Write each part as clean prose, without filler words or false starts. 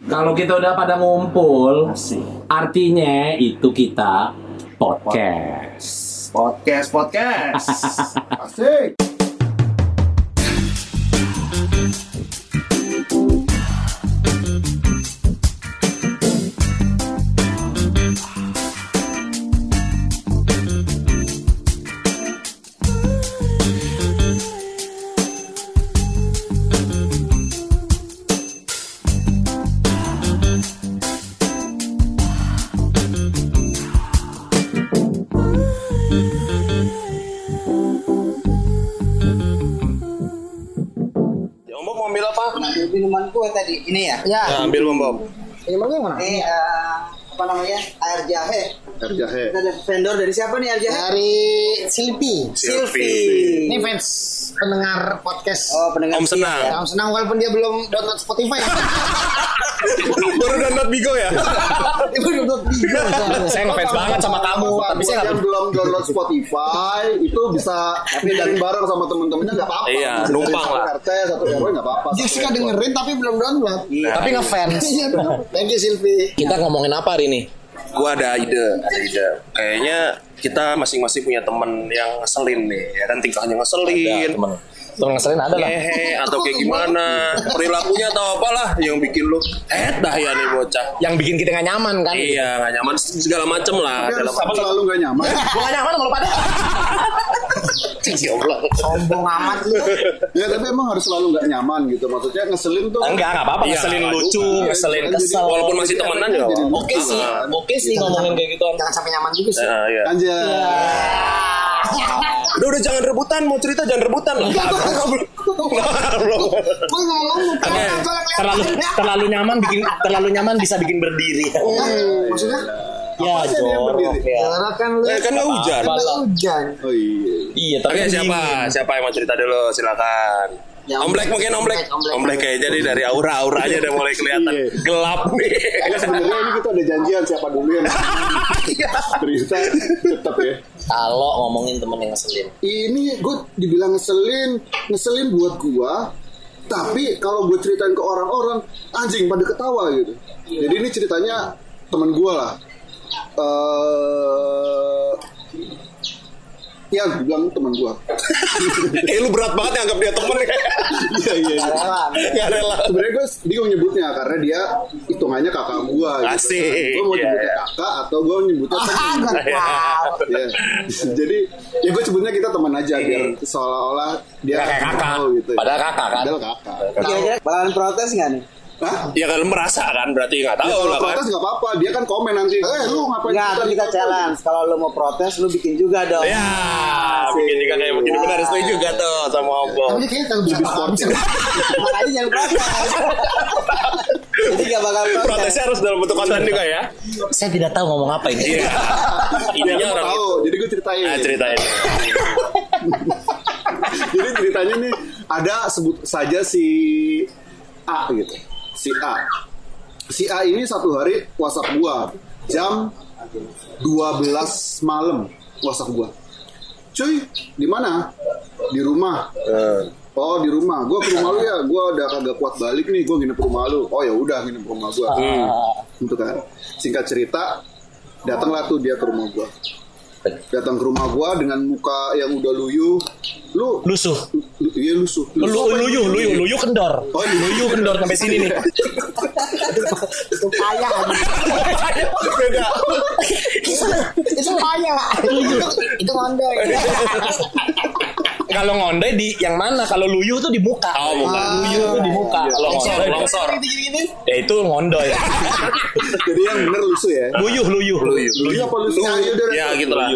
Kalau kita udah pada ngumpul, artinya itu kita podcast. Podcast. Asik. Minuman gue tadi ini ya? Ya. Nah, ambil Bob. Minuman gue mana? Ini apa namanya? Air jahe. Air jahe. Kita ada vendor dari siapa nih air jahe? Dari Silvi. Ini fans pendengar podcast. Oh, pendengar. Om Senang. Ya, Om Senang walaupun dia belum download Spotify. Baru download Bigo ya? Itu download Bigo. Saya ngefans banget sama kamu, tapi saya belum download Spotify. Itu bisa dengerin bareng sama temen-temennya enggak apa-apa. Iya, numpang lah. RT satu RW enggak apa-apa. Dia suka dengerin tapi belum download. Tapi ngefans. Thank you Silvi. Kita ngomongin apa hari ini? Gua ada ide. Kayaknya kita masing-masing punya temen yang ngeselin nih. Dan tingkahnya ngeselin. Temen ngeselin ada lah. Atau kayak gimana perilakunya atau apalah yang bikin lu dah ya nih bocah. Yang bikin kita gak nyaman kan? Iya gak nyaman segala macem lah. Apa selalu gak nyaman? Gua gak nyaman sama lu pada. Sombong amat lu. Ya tapi emang harus selalu gak nyaman gitu. Maksudnya ngeselin tuh enggak apa-apa ya, ngeselin lucu, ngeselin kesel. Walaupun masih temenan ya. Oke sih ngomongin kayak gitu. Jangan sampai nyaman juga sih. Anjay. Udah jangan rebutan, mau cerita jangan rebutan. Terlalu nyaman bisa bikin berdiri. Maksudnya? Ya, jorok. Kan nggak hujan. Oh iya. Oke, siapa yang mau cerita dulu? Silakan. Ya, Om Black kayaknya nih dari aura aja udah mulai kelihatan gelap nih. Karena sebenarnya ini kita ada janjian siapa dulu yang cerita tetap ya. Kalau ngomongin temen yang ngeselin, ini gue dibilang ngeselin buat gue. Tapi kalau gue ceritain ke orang-orang, anjing pada ketawa gitu. Jadi ini ceritanya temen gue lah. Ya, bilang teman gua. Lu berat banget ya anggap dia teman. Iya. Gak rela. Sebenarnya gua bingung nyebutnya karena dia hitungannya kakak gua. Asik. Gitu. Gua mau nyebutnya kakak atau gua nyebutnya teman. Ya. Jadi, ya gua sebutnya kita teman aja biar seolah-olah dia kakak gitu. Padahal kakak kan. Kira-kira bakalan protes enggak nih? Hah? Ya kalau merasa kan berarti nggak tahu lah. Protes nggak apa-apa, dia kan komen nanti. Lu ngapain? Nggak, kita challenge. Kalau lu mau protes, lu bikin juga dong. Ya, bikin juga kayak begini benar setuju juga tuh sama Opo. Tapi kayaknya kalau lebih protes, makanya jangan protes. Jadi nggak bakal protes. Protesnya harus dalam bentuk konten juga ya. Saya tidak tahu ngomong apa ini. Ininya orang tahu. Jadi gue ceritain. Jadi ceritanya nih ada sebut saja si A gitu. Si A ini satu hari WhatsApp gua jam 12 malam WhatsApp gua. Cuy, di mana? Di rumah. Oh, di rumah. Gua ke rumah lu ya. Gua udah kagak kuat balik nih. Gua nginep rumah lu. Oh ya udah nginep rumah gua. Gitu kan. Singkat cerita, datanglah tuh dia ke rumah gua. Datang ke rumah gua dengan muka yang udah luyuh. Lusuh kendor. Oh, luyu kendor sampai sini nih. Ayah. Beda. Itu ayah. Itu ngondoi. Kalau ngondoi di yang mana? Kalau luyu tuh di muka. Oh, muka. Luyu tuh di muka. Longsor. Ya itu ngondoi. Jadi yang bener lusuh ya. Luyuh. Luyu apa lusuh? Ya gitu lah.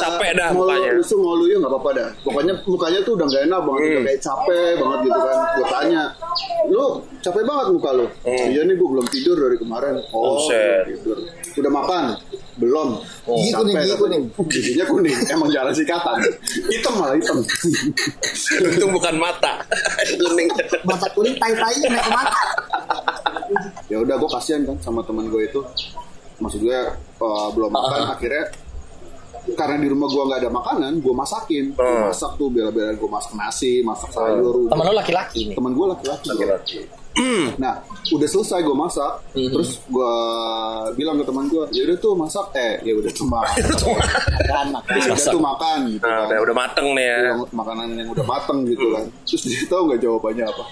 Capek dah mukanya. Lusuh mau luyu enggak apa-apa dah. Pokoknya mukanya tuh udah enggak enak banget, udah kayak capek banget gitu kan. Gue tanya, "Lu capek banget muka lu?" "Iya nih, gue belum tidur dari kemarin." "Oh, tidur. Udah makan?" "Belum." Gigi kuning. Giginya kuning. Emang jalan sikatan. Hitam. Itu bukan mata. Kuning. Mata kuning tai-tai naik ke mata. Ya udah, gue kasihan kan sama teman gue itu. Maksud gue belum makan akhirnya. Karena di rumah gue gak ada makanan, gue masakin. Gue masak tuh, bela-belain gue masak nasi, masak sayur. Temen lo laki-laki nih? Temen gue laki-laki. Nah, udah selesai gue masak, terus gue bilang ke teman gue, yaudah tuh masak, ya udah tuh makan, gitu kan. Nah, udah mateng nih ya. Makanan yang udah mateng gitu kan. Terus dia tahu nggak jawabannya apa?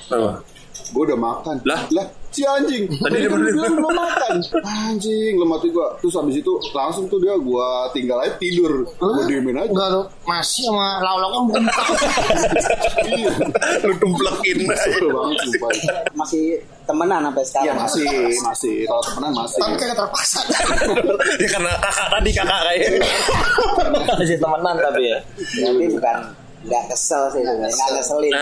Gue udah makan. Lah, si anjing tadi dia bilang udah makan. Anjing, lemah tuh gue. Terus habis itu langsung tuh dia gue tinggal aja tidur. Gue diemin aja. Enggak, masih sama laulaknya bukan tahu. Lu tumplekin aja. Masih temenan sampai sekarang. Iya, masih. Kalau temenan masih. Tapi kagak terpaksa. Ya karena kakak tadi kayaknya. Masih temenan tapi ya. Tapi bukan nggak kesel sih, nggak ngeselin,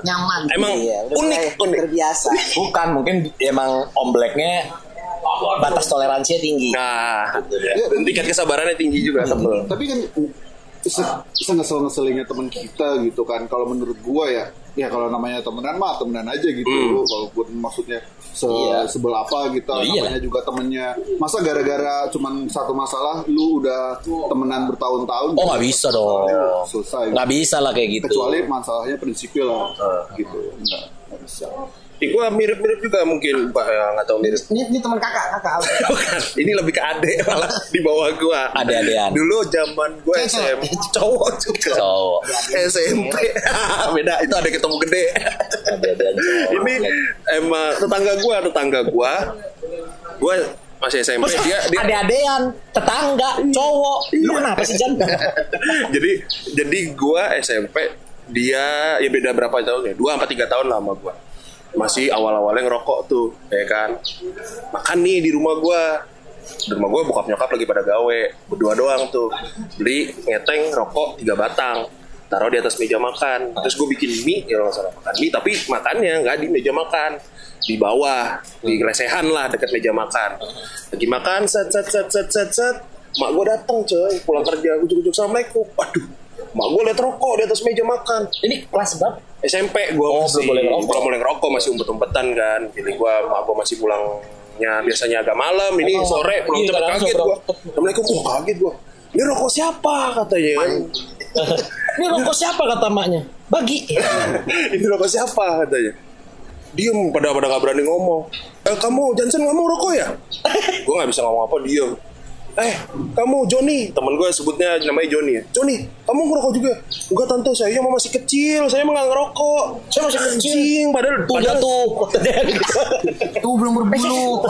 nyaman. Emang iya, unik, terbiasa. Bukan, mungkin emang Om Black-nya batas toleransinya tinggi. Nah, tingkat kesabarannya tinggi juga. Tapi kan sengesel-ngeselinnya teman kita gitu kan. Kalau menurut gua ya kalau namanya temenan mah temenan aja gitu. Kalau buat maksudnya sebel apa gitu, namanya juga temennya. Masa gara-gara cuman satu masalah lu udah temenan bertahun-tahun? Oh, nggak bisa dong. Selesai. Nggak bisa lah kayak gitu. Kecuali masalahnya prinsipil lah gitu. Nggak bisa. Iku mirip-mirip juga mungkin, Pak, nggak tahu mirip. Ini teman kakak. Ini lebih ke adek malah di bawah gua. Adek-adean. Dulu zaman gua SMP, cowok juga. Cowok. SMP, beda. Itu adek ketemu gede. Adek-adean. Ini emang tetangga gua. Gua masih SMP dia adek-adean, tetangga, cowok. Lu kenapa sih, Jan? Jadi gua SMP, dia ya beda berapa tahun ya? 2-3 tahun lah sama gua. Masih awal-awalnya ngerokok tuh, ya kan. Makan nih di rumah gue. Di rumah gue bokap nyokap lagi pada gawe. Berdua doang tuh. Beli ngeteng, rokok, 3 batang. Taruh di atas meja makan. Terus gue bikin mie, ya lo gak salah makan mie. Tapi makannya gak di meja makan. Di bawah, di lesehan lah dekat meja makan. Lagi makan, set. Mak gue dateng coy, pulang kerja, ujuk-ujuk Assalamualaikum. Aduh, mak gue liat rokok di atas meja makan. Ini kelas berapa? SMP gue masih belum mulai ngerokok, masih umpet-umpetan kan. Jadi mak gue masih pulangnya biasanya agak malam, ini sore pulang cepet, kaget gue. Assalamualaikum, kaget gue. Ini rokok siapa katanya kan? Ini rokok siapa kata maknya? Bagi. Ini rokok siapa katanya? Diem, pada gak berani ngomong. Kamu Johnson gak mau rokok ya? Gue gak bisa ngomong apa, diem. Kamu Johnny, teman gue sebutnya namanya Johnny ya. Johnny, kamu ngerokok juga? Enggak tante, saya masih kecil, saya emang gak ngerokok. Saya masih kecil, padahal tuh belum berbulu.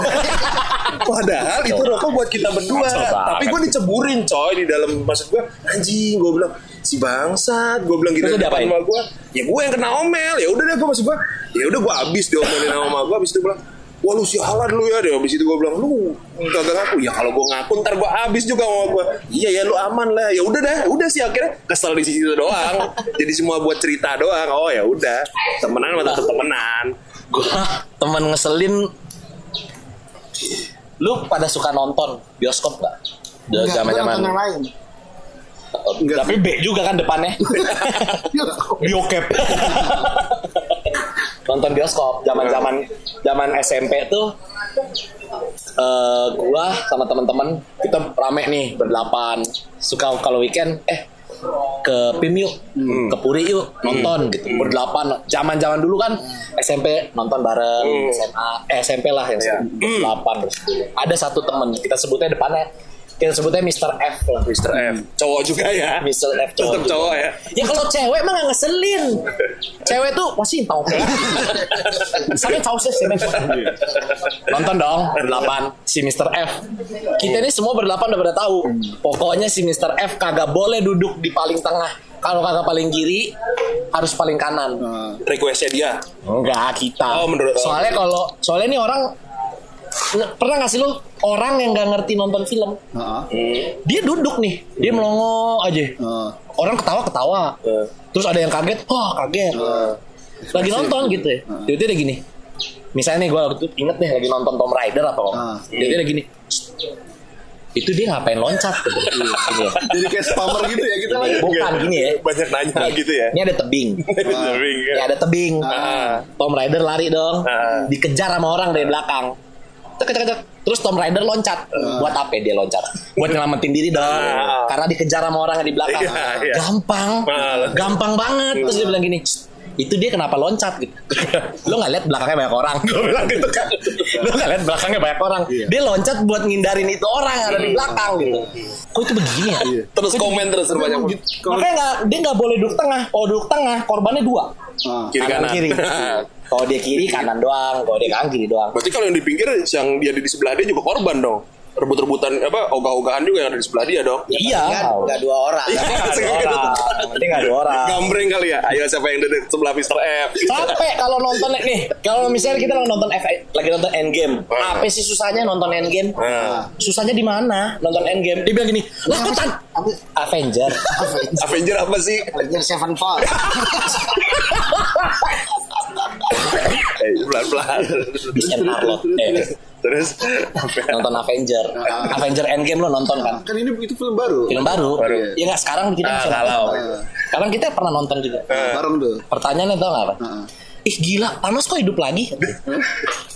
Padahal itu rokok buat kita berdua. Tapi gue diceburin coy di dalam, maksud gue, anjing, gue bilang si bangsat, gue bilang gitu sama gue. Ya gue yang kena omel, ya udah deh gue, maksud gue. Ya udah gue abis diomelin sama gue, abis itu bilang, wah lu sialan lu ya deh. Habis itu gue bilang, lu kagak ngaku. Ya kalau gue ngaku ntar gue habis juga sama gue. Iya ya lu aman lah. Ya udah dah, udah sih akhirnya kesel di situ doang. Jadi semua buat cerita doang. Oh ya udah, temenan mata temenan. Gue teman ngeselin. Lu pada suka nonton bioskop gak? Enggak, gue nonton yang lain. Tapi B juga kan depannya. Biokep. Nonton bioskop zaman SMP tuh gua sama teman-teman kita rame nih berdelapan, suka kalau weekend ke PIM yuk, ke Puri yuk nonton gitu berdelapan. Zaman dulu kan SMP nonton bareng, SMP lah yang berdelapan. Ada satu teman kita sebutnya depannya, kita sebutnya Mr. F lah. Mr. F cowok juga ya. Mr. F cowok, tetap cowok ya. Ya kalau cewek mah gak ngeselin. Cewek tuh masih tau. Sampai sausnya sini. Nonton dong berdelapan si Mr. F. Kita ini semua berdelapan udah pada tahu. Pokoknya si Mr. F kagak boleh duduk di paling tengah. Kalau kagak paling kiri harus paling kanan. Requestnya dia. Enggak, kita. Oh, menurut. Soalnya ini orang pernah ngasih lu orang yang nggak ngerti nonton film, dia duduk nih, dia melongo aja, orang ketawa, terus ada yang kaget, lagi nonton gitu ya, jadi dia gini, misalnya nih gue waktu itu inget nih lagi nonton Tomb Raider apa kok, jadi dia gini, itu dia ngapain loncat gitu. Jadi kayak spammer gitu ya kita lagi. Bukan gini ya. Banyak nanya nih, gitu ya. Ini ada tebing. Ini ada tebing. Tomb Raider lari dong, dikejar sama orang dari belakang. Terus Tomb Raider loncat. Buat apa dia loncat? Buat nyelamatin diri dong. Karena dikejar sama orang yang di belakang. Gampang banget. Terus dia bilang gini, itu dia kenapa loncat gitu. Lo nggak lihat belakangnya banyak orang, gue bilang gitu kan. Lo nggak lihat belakangnya banyak orang, dia loncat buat ngindarin itu orang yang ada di belakang gitu. Kok itu begini ya? Terus komen terus banyak. Makanya nggak, dia nggak boleh duduk tengah. Kalau duduk tengah korbannya dua, kiri kanan. Kalau dia kiri kanan doang, kalau dia kanan kiri doang. Berarti kalau yang di pinggir, yang dia di sebelah dia juga korban dong. Rebut-rebutan apa ogah-ogahan juga yang ada di sebelah dia dong. Iya, enggak dua orang. Iya, enggak dua orang. Gambreng kali ya. Ayo siapa yang duduk sebelah Mr. F. Capek kalau nonton nih. Kalau misalnya kita nonton F lagi nonton Endgame. Apa sih susahnya nonton Endgame? Susahnya di mana? Nonton Endgame. Dia bilang gini, "Lah kok Avenger. Avenger apa sih? Avenger Sevenfold." Pelan-pelan. Terus nonton Avenger. Avenger Endgame lo nonton kan? Kan ini itu film baru. Film baru. Ya enggak sekarang kita bisa nonton. Sekarang kita pernah nonton juga. Bareng tuh. Pertanyaannya tau enggak apa? Ih gila, Thanos kok hidup lagi?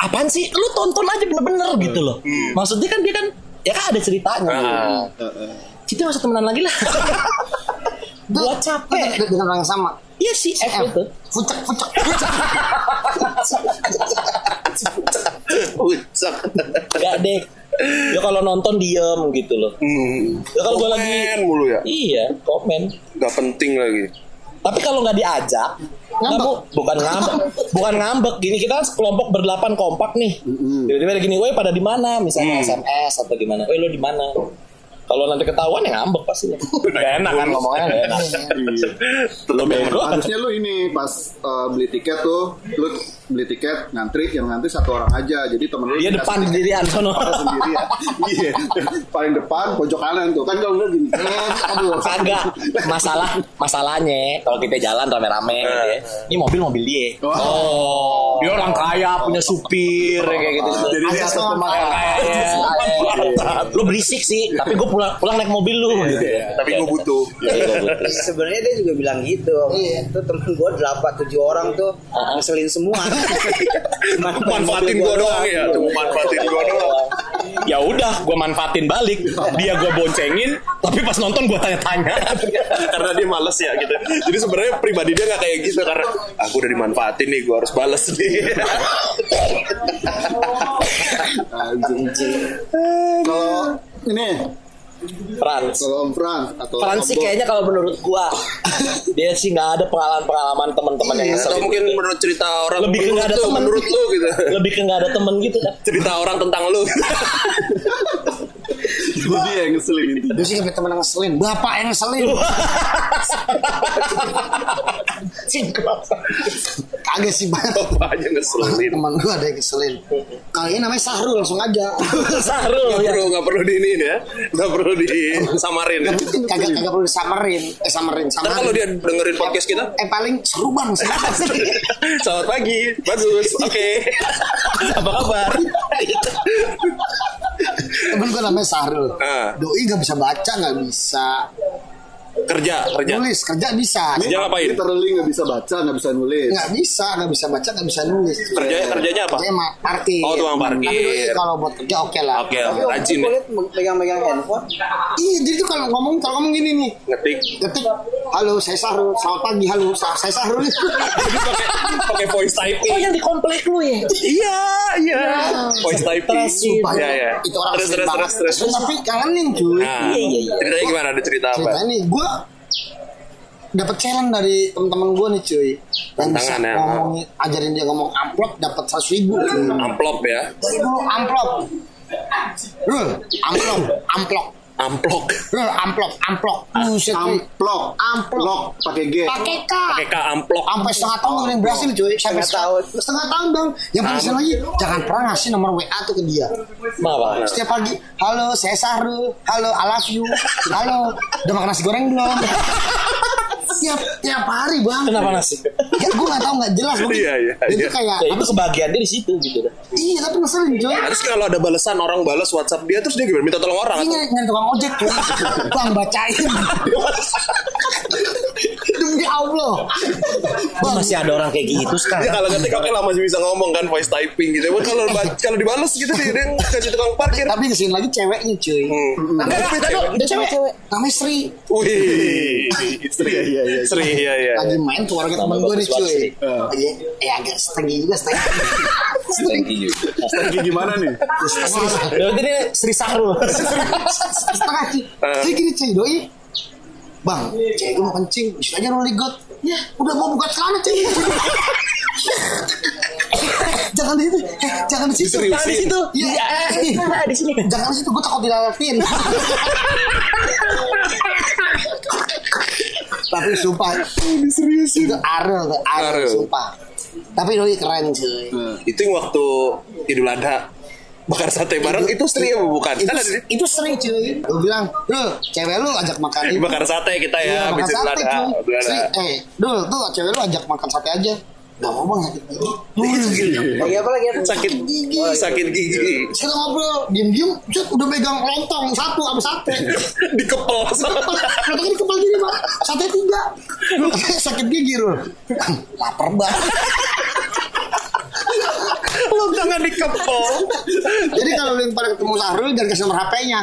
Apaan sih? Lu tonton aja bener-bener gitu loh. Maksudnya kan dia kan ya kan ada ceritanya. Kita masuk temenan lagi lah. Gua capek dengan orang sama. Iya sih, F itu. Pucak. Gak deh. Ya kalau nonton diam gitu loh. Ya kalau gue lagi mulu ya. Iya, komen. Gak penting lagi. Tapi kalau nggak diajak, bukan ngambek. Gini kita kelompok berdelapan kompak nih. Tiba-tiba gini, woi pada di mana? Misalnya SMS atau gimana? Woi lo di mana? Kalau nanti ketahuan ya ngambek pastinya. Gak enak kan ngomongnya, gak enak. Harusnya lu ini pas beli tiket tuh, lu beli tiket ngantri, yang ngantri satu orang aja. Jadi temen lu iya depan sendirian sono. Iya. Paling depan pojok kanan tuh. Kan kalau lu gini. Kagak. Masalahnya kalau kita jalan rame-rame gitu ya. Ini mobil dia. Oh. Dia orang kaya punya supir kayak gitu. Jadi dia satu kayaknya. Lu berisik sih, tapi gue pulang naik mobil lu gitu ya. Tapi gue butuh. Sebenarnya dia juga bilang gitu. Tuh temen gue 8-7 orang tuh ngeselin semua. Manfaatin gue doang. Ya udah, gue manfaatin balik. Dia gue boncengin, tapi pas nonton gue tanya-tanya. Karena dia males ya gitu. Jadi sebenarnya pribadi dia nggak kayak gitu karena aku udah dimanfaatin nih, gue harus balas nih. Kalau ini Frans. Kalau Om Frans atau Frans sih kayaknya kalau menurut gua dia sih enggak ada pengalaman-pengalaman teman-teman yang atau mungkin gitu. Menurut cerita orang lebih ke enggak ada teman menurut lu gitu. Lebih ke enggak ada teman gitu kan. Cerita orang tentang lu. Gue dia yang ngeselin itu. Gue sih sampai temen yang ngeselin. Bapak yang ngeselin. Kaget sih banget. Bapak aja ngeselin. Temen gue ada yang ngeselin. Kali ini namanya Sahrul, langsung aja. Sahrul. Gak perlu diinin ya. Gak perlu disamarin. Gak perlu disamarin. Samarin. Kalau dia dengerin podcast kita. Paling seru banget. Selamat pagi. Bagus. Oke. Apa kabar? Temen gue namanya Sahrul. Doi gak bisa baca, gak bisa kerja. Nulis, kerja bisa. Kerja ngapain? Dia terlalu gak bisa baca, gak bisa nulis. Gak bisa baca, gak bisa nulis. Kerjanya apa? Kerjanya parkir. Oh, tukang parkir. Tapi doi kalau buat kerja oke lah. Oke, rajin. Boleh pegang-pegang handphone. Iya, jadi tuh kalau ngomong gini nih. Ngetik. Halo, saya Sahrul. Selamat pagi. Halo, saya Sahrul. Jadi pakai voice typing. Oh, yang di komplek lu ya? Iya. Voice typing. Iya. Itu orang stress. Tapi kangenin cuy. Iya. Ceritanya gimana? Ada cerita apa? Cerita nih, gue dapat challenge dari teman-teman gue nih cuy, yang bisa ngomongin, ajarin dia ngomong amplop dapat 100.000. Amplop ya? Amplop pakai G, pakai K, amplop. Sampai setengah tahun dari Brasil cuy, sampai setengah tahun dong. Yang penting lagi jangan pernah ngasih nomor WA tuh ke dia. Malah setiap pagi, halo saya Sahrul, halo I love you, halo udah makan nasi goreng belum? Tiap hari bang. Kenapa nasi? Ya gue nggak tahu, nggak jelas. Iya. Itu kayak itu kebahagiaan dia di situ gitu. Iya tapi ngeselin coy. Terus kalau ada balasan orang balas WhatsApp dia terus dia gimana? Minta tolong orang? Iya nyari tukang ojek. Bang bacain. Itu Ya Allah. Masih ada orang kayak gitu sekarang. Ya kalau ngetik oke lah masih bisa ngomong kan, voice typing gitu. Kalau dibalas gitu dia kasih tukang parkir. Tapi kesini lagi ceweknya cuy. Ada cewek. Namanya Sri. Wih. Sri ya. Sri ya. Lagi main tuh orang teman gue nih cuy. Ya agak setengah juga Setengah gimana nih? Berarti dia Sri Sahrul. Setengah cuy. Saya gini cuy doi. Bang, cewek gue mau kencing, bisa aja lo ligot. Ya, udah mau buka celana cuy. Jangan di situ, jangan di situ, jangan di situ. Iya, di sini. Jangan di situ, gue takut dilalatin. Tapi sumpah, itu Arel, sumpah. Tapi doi keren cuy. Itu yang waktu Idul Adha. Bakar sate bareng itu sering apa bukan? Itu sering cuy. Lu bilang, "Dul, cewek lu ajak makan ini. Bakar sate kita ya, habis itu ada." Dul, tuh cewek lu ajak makan sate aja. Enggak mau Bang sakit gigi. Lagi apa lagi? Sakit gigi. Kita ngobrol, diam-diam udah megang lontong satu sama sate. Dikepel. Lontong dikepel gini, Pak. Sate 3. Sakit gigi lu. Laper banget. Lu jangan dikepol. Jadi kalau lu pada ketemu Sahrul jangan kasih nomor HP-nya.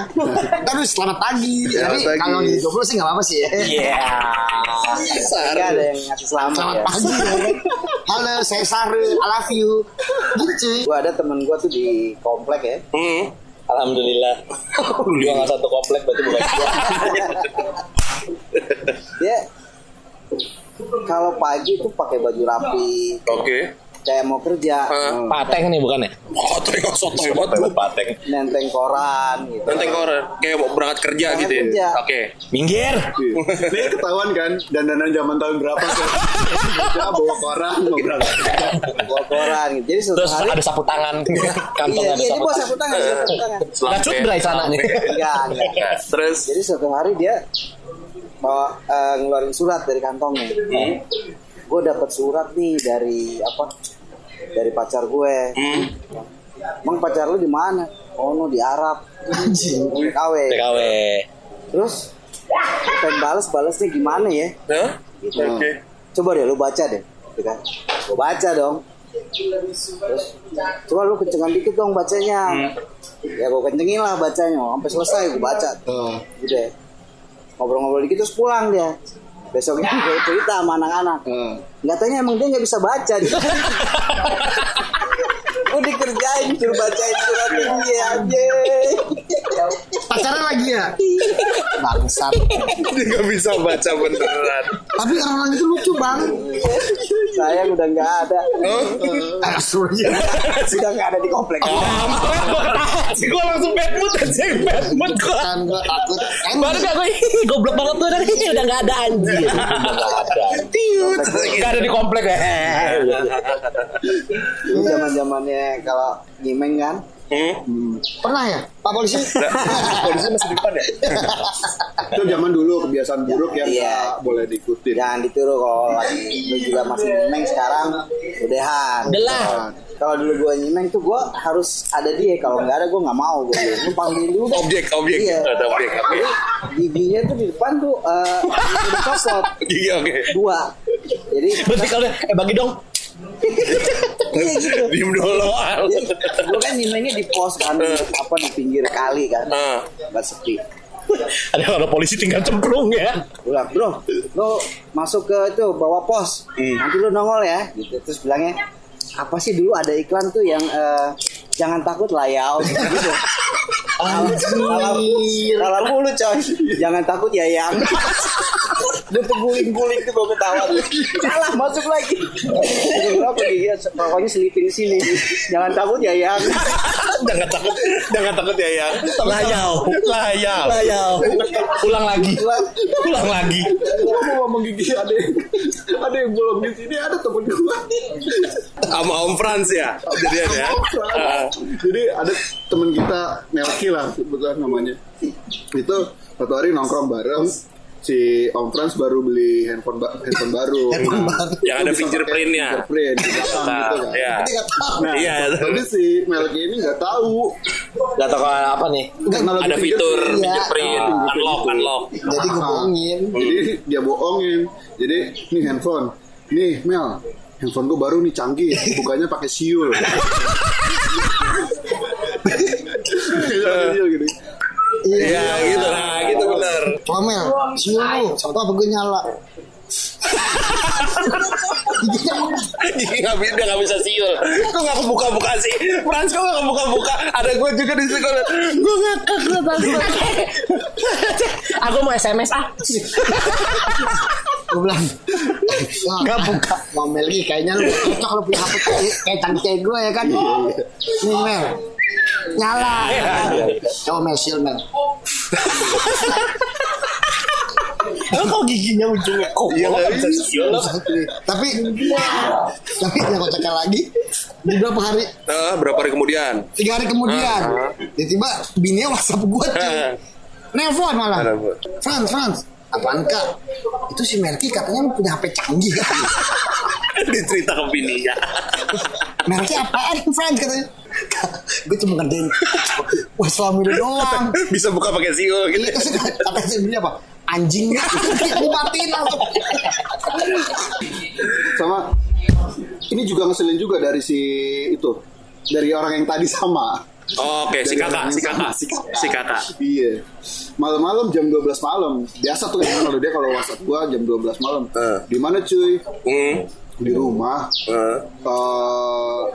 Terus selamat pagi. Jadi kalau di jomblo sih enggak apa-apa sih ya. Iya. Sahrul ada yang ngasih selamat pagi. Halo, saya Sahrul. I love you. Gitu cuy. Gua ada teman gua tuh di komplek ya. Alhamdulillah. Dia enggak satu komplek berarti bukan gua. Dia kalau pagi tuh pakai baju rapi. Oke. Kayak mau kerja. Pateng nih bukan ya? Pateng sotoy banget. Pateng. Nenteng koran gitu. Nenteng koran. Kayak mau berangkat kerja gitu ya. Oke. Minggir. Ini ketahuan kan dandanan zaman tahun berapa sih? Bawa koran, mau berangkat kerja. Bawa koran gitu. Jadi terus hari, ada sapu tangan. Kantong ada sapu tangan. Iya, dia bawa sapu tangan. Ngacut berai sana nih. Enggak. Terus jadi suatu hari dia mau ngeluarin surat dari kantongnya. Gue dapat surat nih dari pacar gue. Emang pacar lu di mana? Oh no, di Arab. TKW. Terus pengen balasnya gimana ya? Gitu. Okay. Coba deh lu baca deh. Gue baca dong. Terus coba lu kencengan dikit dong bacanya. Ya gue kencengin lah bacanya. Sampai selesai gue baca. Udah. Ngobrol-ngobrol dikit terus pulang dia. Besoknya gue cerita sama anak-anak. Katanya emang dia gak bisa baca. Gue dikerjain, suruh bacain surat dia aja. Pacaran lagi ya? Bangsat. Dia gak bisa baca beneran. Tapi orang-orang itu lucu bang. Sayang udah gak ada. Asurnya sudah gak ada di komplek. Gue langsung bad mood gue. Baru gak gue goblok banget tuh dari ini. Udah gak ada anjir. Gak ada di komplek ya. Ini zaman-zamannya kalau nyimeng kan. Pernah ya Pak Polisi? Polisi masih di depan ya? Itu zaman dulu kebiasaan buruk yang gak boleh diikutin. Jangan ditiru kalau lagi. Lu juga masih nyimeng sekarang udahan. Kalau dulu gue nyimeng tuh gue harus ada dia. Kalau gak ada gue gak mau. Lu panggilin dulu objek iya. Ada objek. Giginya tuh di depan tuh dicosot. Gigi oke. Dua. Jadi berarti kalau bagi dong. Iya gitu. Diem dulu. Gue kan nyimengnya di pos kan, apa di pinggir kali kan, nggak sepi. Ada polisi tinggal cemplung ya. Bilang bro, lo masuk ke itu bawah pos, nanti lo nongol ya. Gitu. Terus bilangnya, apa sih dulu ada iklan tuh yang jangan takut layau gitu. Kalau mulu coy, jangan takut ya yang. Dia guling-guling tuh gue ketawa. Salah masuk lagi. Kenapa dia pokoknya selipin di sini. Jangan takut ya yang. Jangan takut ya yang. Layau. Ulang lagi. Gue mau menggigih ada yang bolong di sini, ada temen gue. Sama Om Frans ya. Jadi ada ya. Jadi ada temen kita Melki lah sebetulnya namanya. Itu satu hari nongkrong bareng. Si Om Frans baru beli handphone baru. Yang ada fingerprint-nya. Fingerprint di belakang gitu kan. Iya. Nah, jadi si Melki ini enggak tahu. Gak tau kalau apa nih. Ada fitur fingerprint, ya. unlock. Jadi gue bohongin. Jadi dia bohongin. Jadi nih handphone. Nih Mel, handphone gue baru nih canggih. Bukanya pakai siul. Gitu. Iya gitu lah, gitu benar. Comel, siul lu. Contoh apa gue nyala. Dia gak bisa siul. Kok gak kebuka-buka sih Frans, kok gak kebuka-buka. Ada gue juga di sekolah. Gue ngakak loh. Aku mau SMS ah. Gue bilang gak buka. Mau Mel lagi kayaknya lu cocok lu punya HP kayak cantik kayak gue ya kan. Nih Mel nyala. Coba Mel siul Mel. Kok giginya ujungnya kok ya, tapi yang kocaknya lagi di berapa hari kemudian 3 hari kemudian tiba-tiba bininya WhatsApp gue nelfon malah Frans apaan kak itu si Merki katanya punya HP canggih katanya. Dicerita ke bininya Merki apaan Frans katanya gue cuma ngerjain wah selama itu doang bisa buka pakai siul gitu kata si bininya apa anjing dimatiin langsung. Sama ini juga ngeselin juga dari si itu dari orang yang tadi sama. Oh, oke, okay. si kakak. Iya. Malam-malam jam 12 malam. Biasa tuh kan kalau dia kalau WhatsApp gua jam 12 malam. Di mana cuy? Di rumah.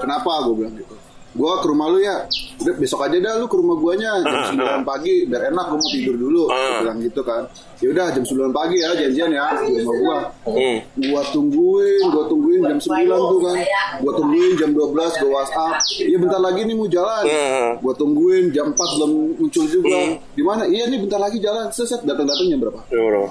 Kenapa gua bilang gitu? Gua ke rumah lu ya. Besok aja dah lu ke rumah guanya jam 9 pagi biar enak gua mau tidur dulu. Gua bilang gitu kan. Ya udah jam 9 pagi ya janjian ya di rumah gua. Gua tungguin jam 9 tuh kan. Gua tungguin jam 12 gua WhatsApp. Iya bentar lagi nih mau jalan. Gua tungguin jam 4 belum muncul juga. Di mana? Iya nih bentar lagi jalan. Seset datang-datangnya berapa?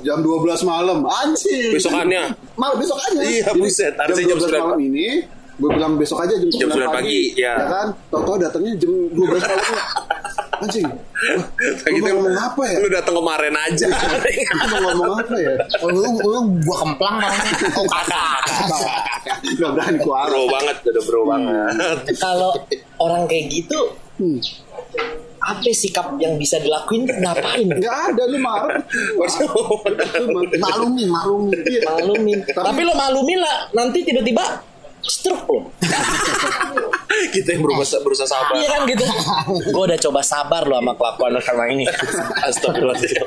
Jam 12 malam. Anjir. Besokannya. Besokannya. Iya, buset. Harusnya jam 12 malam ini. Gue bilang besok aja jam 9 pagi ya kan tau-tau datangnya jam 12 malam anjing gue mau ngomong apa ya lu datang kemarin aja gue mau ngomong apa ya lu buah kemplang kok kakak udah berani kuara bro banget kalau orang kayak gitu apa sikap yang bisa dilakuin ngapain? Nggak ada, lu marah. Maklumin tapi lu maklumin lah nanti tiba-tiba stroke loh. Kita yang berusaha sabar. Iya kan gitu. Gue udah coba sabar loh sama kelakuan karena ini. Astagfirullahaladzim.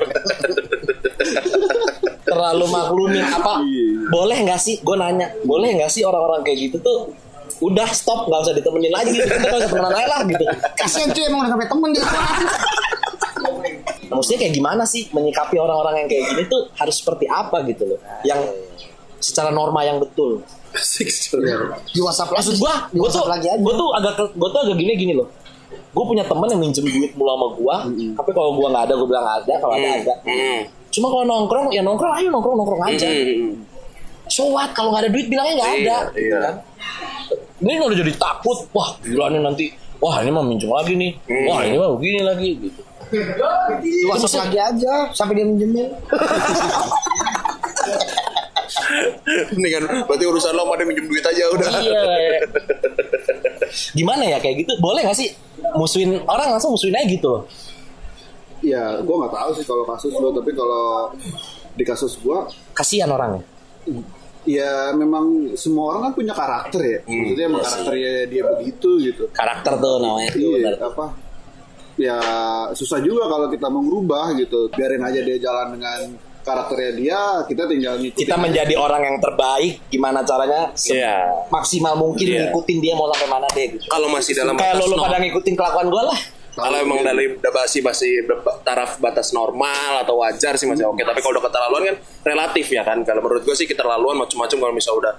Terlalu maklumin apa? Boleh nggak sih? Gue nanya. Boleh nggak sih orang-orang kayak gitu tuh? Udah stop, nggak usah ditemenin lagi. Kita nggak usah temenan lagi lah gitu. Kasian cuy emang udah sampai temen dia. Maksudnya kayak gimana sih menyikapi orang-orang yang kayak gini tuh harus seperti apa gitu loh? Yang secara norma yang betul. Di WhatsApp lagi. Maksud gue tuh agak gini loh. Gue punya teman yang minjem duit mulu sama gue, tapi kalau gue nggak ada gue bilang ada, kalau ada. Cuma kalau nongkrong ya nongkrong aja. So what kalau nggak ada duit bilangnya nggak ada. Iya. Kan? Ini udah jadi takut, wah bilangnya nanti, wah ini mah minjem lagi nih, wah ini mah begini lagi gitu. Di WhatsApp lagi aja sampai dia minjemin. Ini kan berarti urusan lo pada minjem duit aja udah. Iya. Gimana ya kayak gitu? Boleh nggak sih musuhin orang langsung musuhin aja gitu? Ya, gue nggak tahu sih kalau kasus lo, tapi kalau di kasus gue kasihan orangnya. Ya memang semua orang kan punya karakter ya. Maksudnya emang karakternya dia begitu gitu. Karakter tuh namanya. Iya. Apa? Ya susah juga kalau kita mau ngerubah gitu. Biarin aja dia jalan dengan karakternya dia, kita tinggal ngikutin. Kita menjadi orang yang terbaik, gimana caranya maksimal mungkin ngikutin dia mau sampai mana deh. Gitu. Kalau masih dalam kayak batas normal. Kayak lo pada ngikutin kelakuan gue lah. Kalau emang dari masih taraf batas normal atau wajar sih masih oke. Tapi kalau udah keterlaluan kan relatif ya kan. Kalau menurut gue sih keterlaluan macam-macam kalau misalnya udah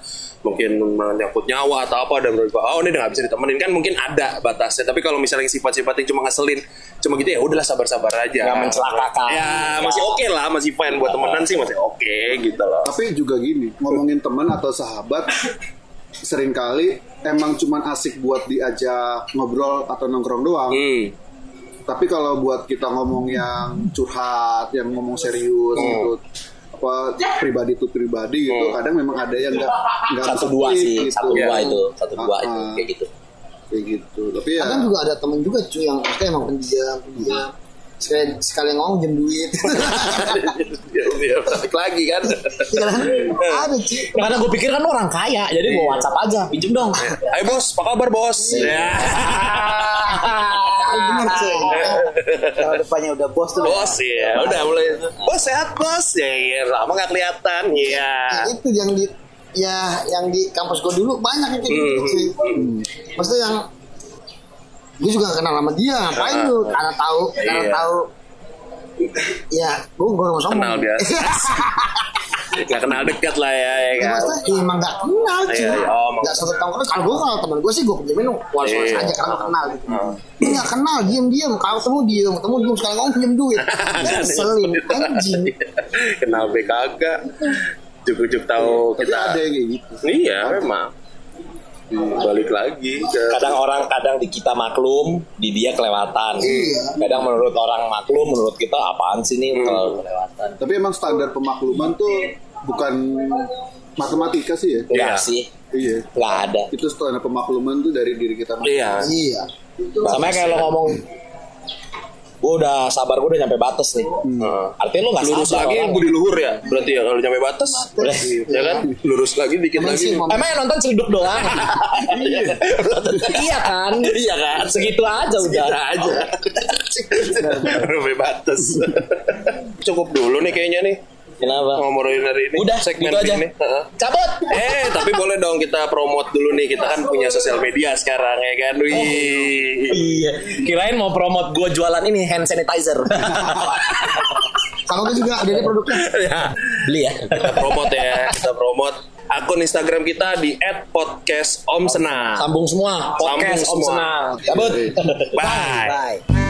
mungkin menyangkut nyawa atau apa. Dan menurut gue, oh ini udah gak bisa ditemenin kan mungkin ada batasnya. Tapi kalau misalnya sifat-sifatnya cuma ngeselin. Cuma gitu ya udahlah sabar-sabar aja. Gak mencelakakan. Ya masih oke lah, masih fine buat temenan sih masih oke gitu loh. Tapi juga gini, ngomongin teman atau sahabat seringkali emang cuma asik buat diajak ngobrol atau nongkrong doang. Tapi kalau buat kita ngomong yang curhat, yang ngomong serius gitu, apa pribadi tuh pribadi gitu, kadang memang ada yang nggak satu dua sih, gitu. Satu dua itu kayak gitu. kayak gitu. Tapi ya kan juga ada temen juga cuy yang maksudnya emang pendiam. Sekali ngomong jem duit. Dia balik lagi kan. Ada cuy. Karena gue pikir kan lu orang kaya, jadi mau WhatsApp aja, pinjem dong. Hai bos, apa kabar bos? Gimana cuy? Kalau depannya udah bos tuh. Bos ya, udah mulai. Bos sehat bos, ya lama nggak kelihatan ya. Itu yang di ya yang di kampus gue dulu banyak itu sih. Maksudnya yang gue juga gak kenal sama dia, ngapain lu? Karena tahu. Ya, gue gak mau sombong. Kenal biasa. Gak kenal dekat lah ya. Ya maksudnya ya, emang gak kenal sih. Gak satu tongkrong. Kalau teman gue sih gue pinjemin wal-wal aja karena gak kenal gitu. Dia gak kenal, diam. Kalau ketemu diem sekali ngomong pinjem duit. Selin anjing. Kenal BKG. Cukup tahu kita ada kayak gitu. Iya, memang. Balik lagi kadang orang kadang di kita maklum, di dia kelewatan. Kadang menurut orang maklum, menurut kita apaan sih nih kalau kelewatan. Tapi emang standar pemakluman tuh bukan matematika sih ya? Iya. Nggak ada. Itu standar pemakluman tuh dari diri kita masing-masing. Iya. Sama kayak lo ngomong gue udah sabar, gue udah nyampe batas nih. Artinya lu nggak lurus lagi, budi luhur ya. Berarti ya kalau nyampe batas, udah, ya kan? Lurus lagi, dikit lagi. Emang yang nonton celduk doang. Iya kan? Segitu aja udah. Nyampe batas. Cukup dulu nih kayaknya nih. Kenapa? Ngomongin hari ini. Udah, segmen gitu aja. Ini. Cabut. Tapi boleh dong kita promote dulu nih. Kita kan punya sosial media sekarang ya kan. Iya. Kirain mau promote gue jualan ini hand sanitizer. Sama gue juga ada produknya. Ya. Beli ya. Kita promote akun Instagram kita di @podcastomsenang. Sambung semua. Podcast Om Senang. Cabut. Bye.